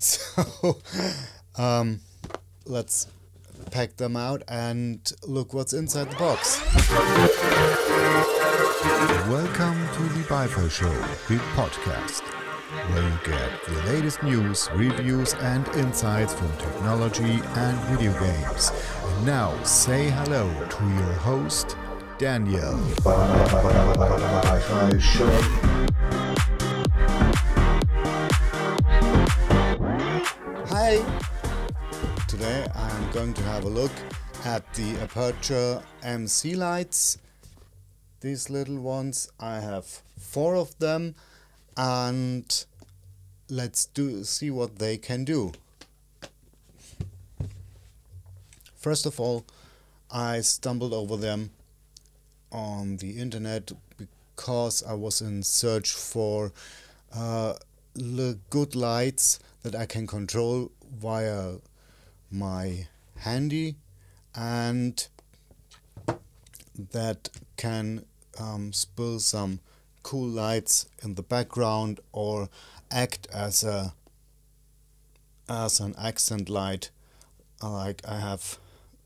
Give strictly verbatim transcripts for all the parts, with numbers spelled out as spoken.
So um, let's pack them out and look what's inside the box. Welcome to the Bifo Show, the podcast, where you get the latest news, reviews and insights from technology and video games. And now say hello to your host, Daniel. Bifo Show. Hi! Today I'm going to have a look at the Aperture M C lights. These little ones, I have four of them, and let's do see what they can do. First of all, I stumbled over them on the internet because I was in search for uh, good lights that I can control via my handy and that can um, spill some cool lights in the background or act as a as an accent light, like I have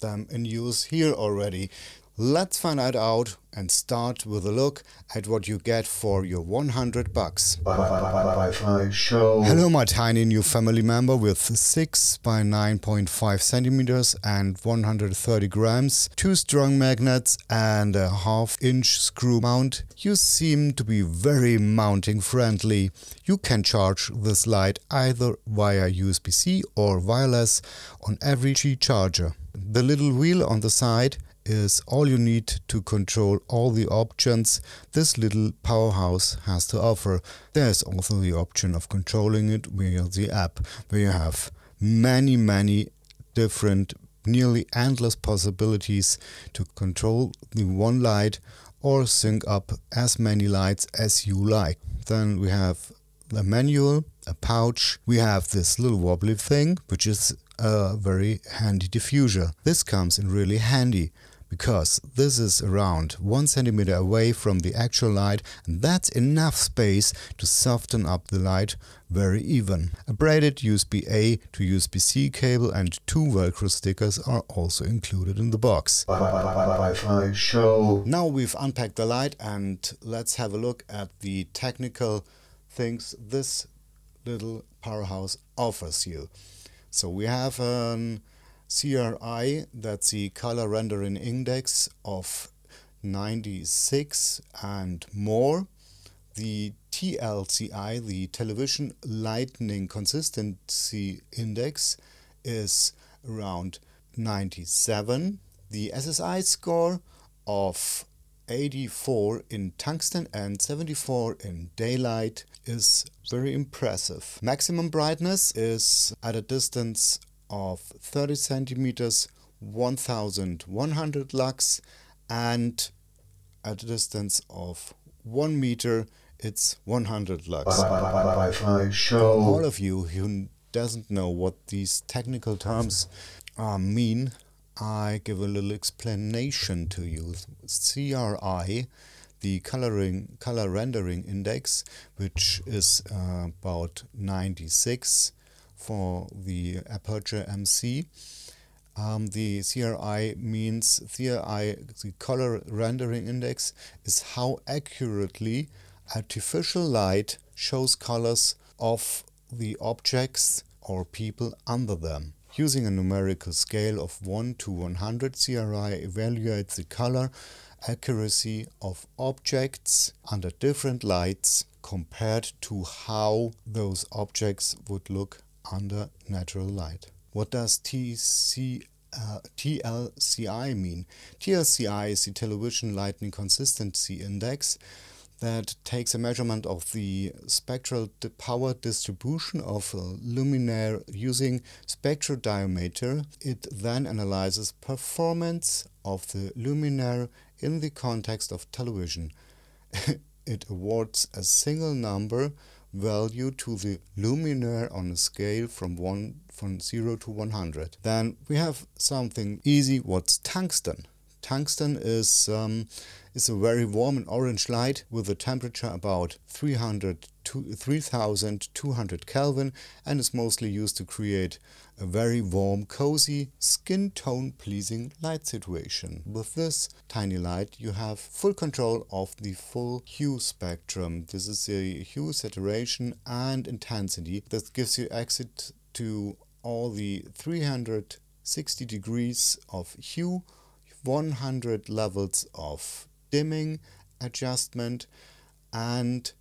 them in use here already. Let's find it out and start with a look at what you get for your one hundred bucks. Bye, bye, bye, bye, bye, bye, show. Hello, my tiny new family member with six by nine point five centimeters and one hundred thirty grams, two strong magnets and a half inch screw mount. You seem to be very mounting friendly. You can charge this light either via U S B C or wireless on every Qi charger. The little wheel on the side is all you need to control all the options this little powerhouse has to offer. There's also the option of controlling it via the app, where you have many, many different, nearly endless possibilities to control the one light or sync up as many lights as you like. Then we have the manual, a pouch, we have this little wobbly thing, which is a very handy diffuser. This comes in really handy, because this is around one centimeter away from the actual light, and that's enough space to soften up the light very even. A braided U S B A to U S B C cable and two Velcro stickers are also included in the box. Bye, bye, bye, bye, bye, bye, show. Now we've unpacked the light and let's have a look at the technical things this little powerhouse offers you. So we have an C R I, that's the color rendering index, of ninety-six and more. The T L C I, the television lighting consistency index, is around ninety-seven. The S S I score of eighty-four in tungsten and seventy-four in daylight is very impressive. Maximum brightness is at a distance of thirty centimeters, eleven hundred lux, and at a distance of one meter it's one hundred lux. Bye, bye, bye, show. All of you who doesn't know what these technical terms uh, mean, I give a little explanation to you. C R I, the coloring color rendering index, which is uh, about ninety-six for the Aperture M C. Um, the C R I means C R I, the color rendering index, is how accurately artificial light shows colors of the objects or people under them. Using a numerical scale of one to one hundred, C R I evaluates the color accuracy of objects under different lights compared to how those objects would look under natural light. What does T L C I mean? T L C I is the television lighting consistency index that takes a measurement of the spectral power distribution of a luminaire using spectrodiometer. It then analyzes performance of the luminaire in the context of television. It awards a single number value to the luminaire on a scale from one from zero to one hundred. Then we have something easy. What's tungsten? Tungsten is um, is a very warm and orange light with a temperature about three thousand two hundred Kelvin and is mostly used to create a very warm, cozy, skin tone pleasing light situation. With this tiny light you have full control of the full hue spectrum. This is the hue, saturation and intensity that gives you access to all the three hundred sixty degrees of hue, one hundred levels of dimming adjustment and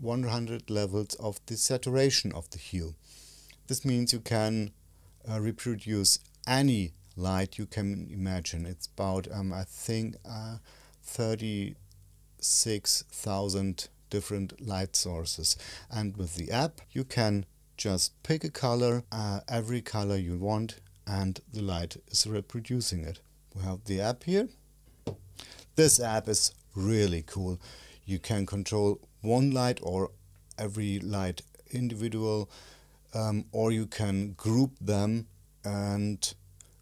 one hundred levels of the saturation of the hue. This means you can uh, reproduce any light you can imagine. It's about, um, I think, uh, thirty-six thousand different light sources. And with the app, you can just pick a color, uh, every color you want, and the light is reproducing it. We have the app here. This app is really cool. You can control one light or every light individual, um, or you can group them and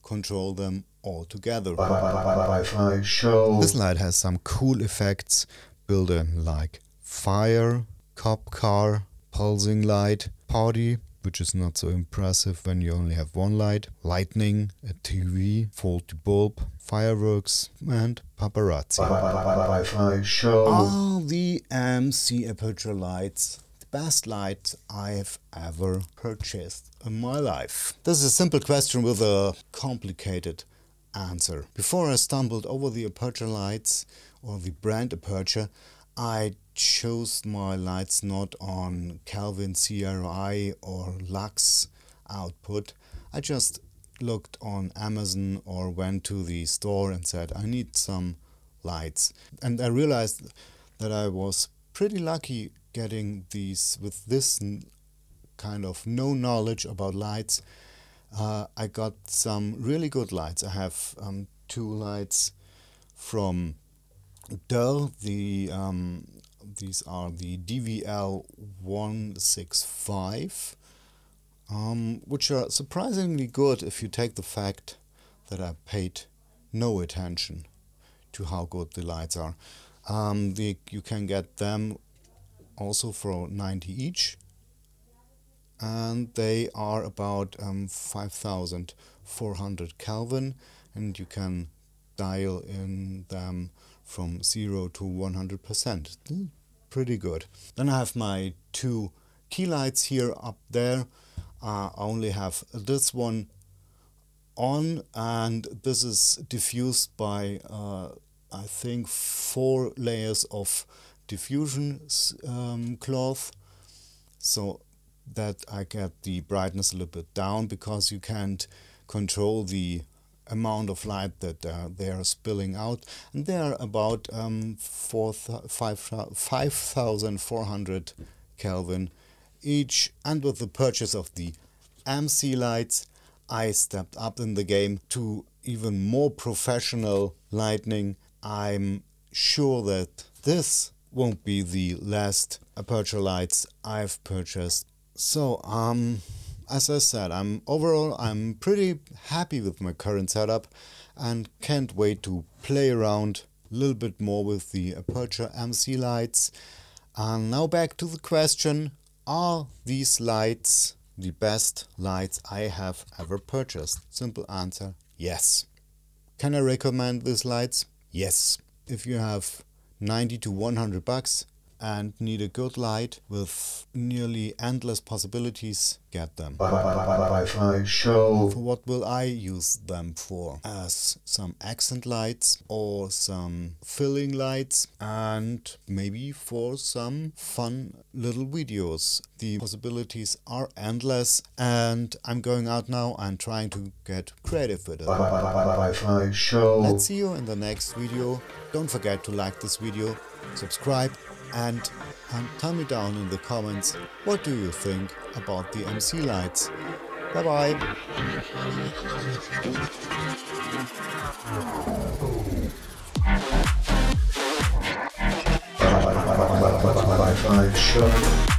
control them all together. Bye, bye, bye, bye, bye, bye, show. This light has some cool effects built in, like fire, cop car, pulsing light, party, which is not so impressive when you only have one light, lightning, a T V, faulty bulb, fireworks and paparazzi. Bye, bye, bye, bye, bye, show. All the M C Aperture lights, the best lights I've ever purchased in my life. This is a simple question with a complicated answer. Before I stumbled over the Aperture lights or the brand Aperture, I chose my lights not on Kelvin, C R I or lux output. I just looked on Amazon or went to the store and said I need some lights, and I realized that I was pretty lucky getting these with this kind of no knowledge about lights. uh, I got some really good lights. I have um, two lights from Dell, the um, these are the D V L one sixty-five, um, which are surprisingly good if you take the fact that I paid no attention to how good the lights are. Um, the, you can get them also for ninety each, and they are about um, five thousand four hundred Kelvin, and you can dial in them from zero to one hundred percent. Pretty good. Then I have my two key lights here up there. Uh, I only have this one on, and this is diffused by uh, I think four layers of diffusion um, cloth, so that I get the brightness a little bit down, because you can't control the amount of light that uh, they are spilling out, and they are about um, five thousand four hundred Kelvin each. And with the purchase of the M C lights, I stepped up in the game to even more professional lighting. I'm sure that this won't be the last Aperture lights I've purchased. So um as I said, I'm overall I'm pretty happy with my current setup and can't wait to play around a little bit more with the Aperture M C lights. And now back to the question, are these lights the best lights I have ever purchased? Simple answer, yes. Can I recommend these lights? Yes. If you have ninety to one hundred bucks and need a good light with nearly endless possibilities, get them. Bye, bye, bye, bye, bye, bye, show. For what will I use them for? As some accent lights or some filling lights, and maybe for some fun little videos. The possibilities are endless, and I'm going out now and trying to get creative with it. Bye, bye, bye, bye, bye, bye, show. Let's see you in the next video. Don't forget to like this video, subscribe, And, and tell me down in the comments, what do you think about the M C lights? Bye bye! Bye bye, show.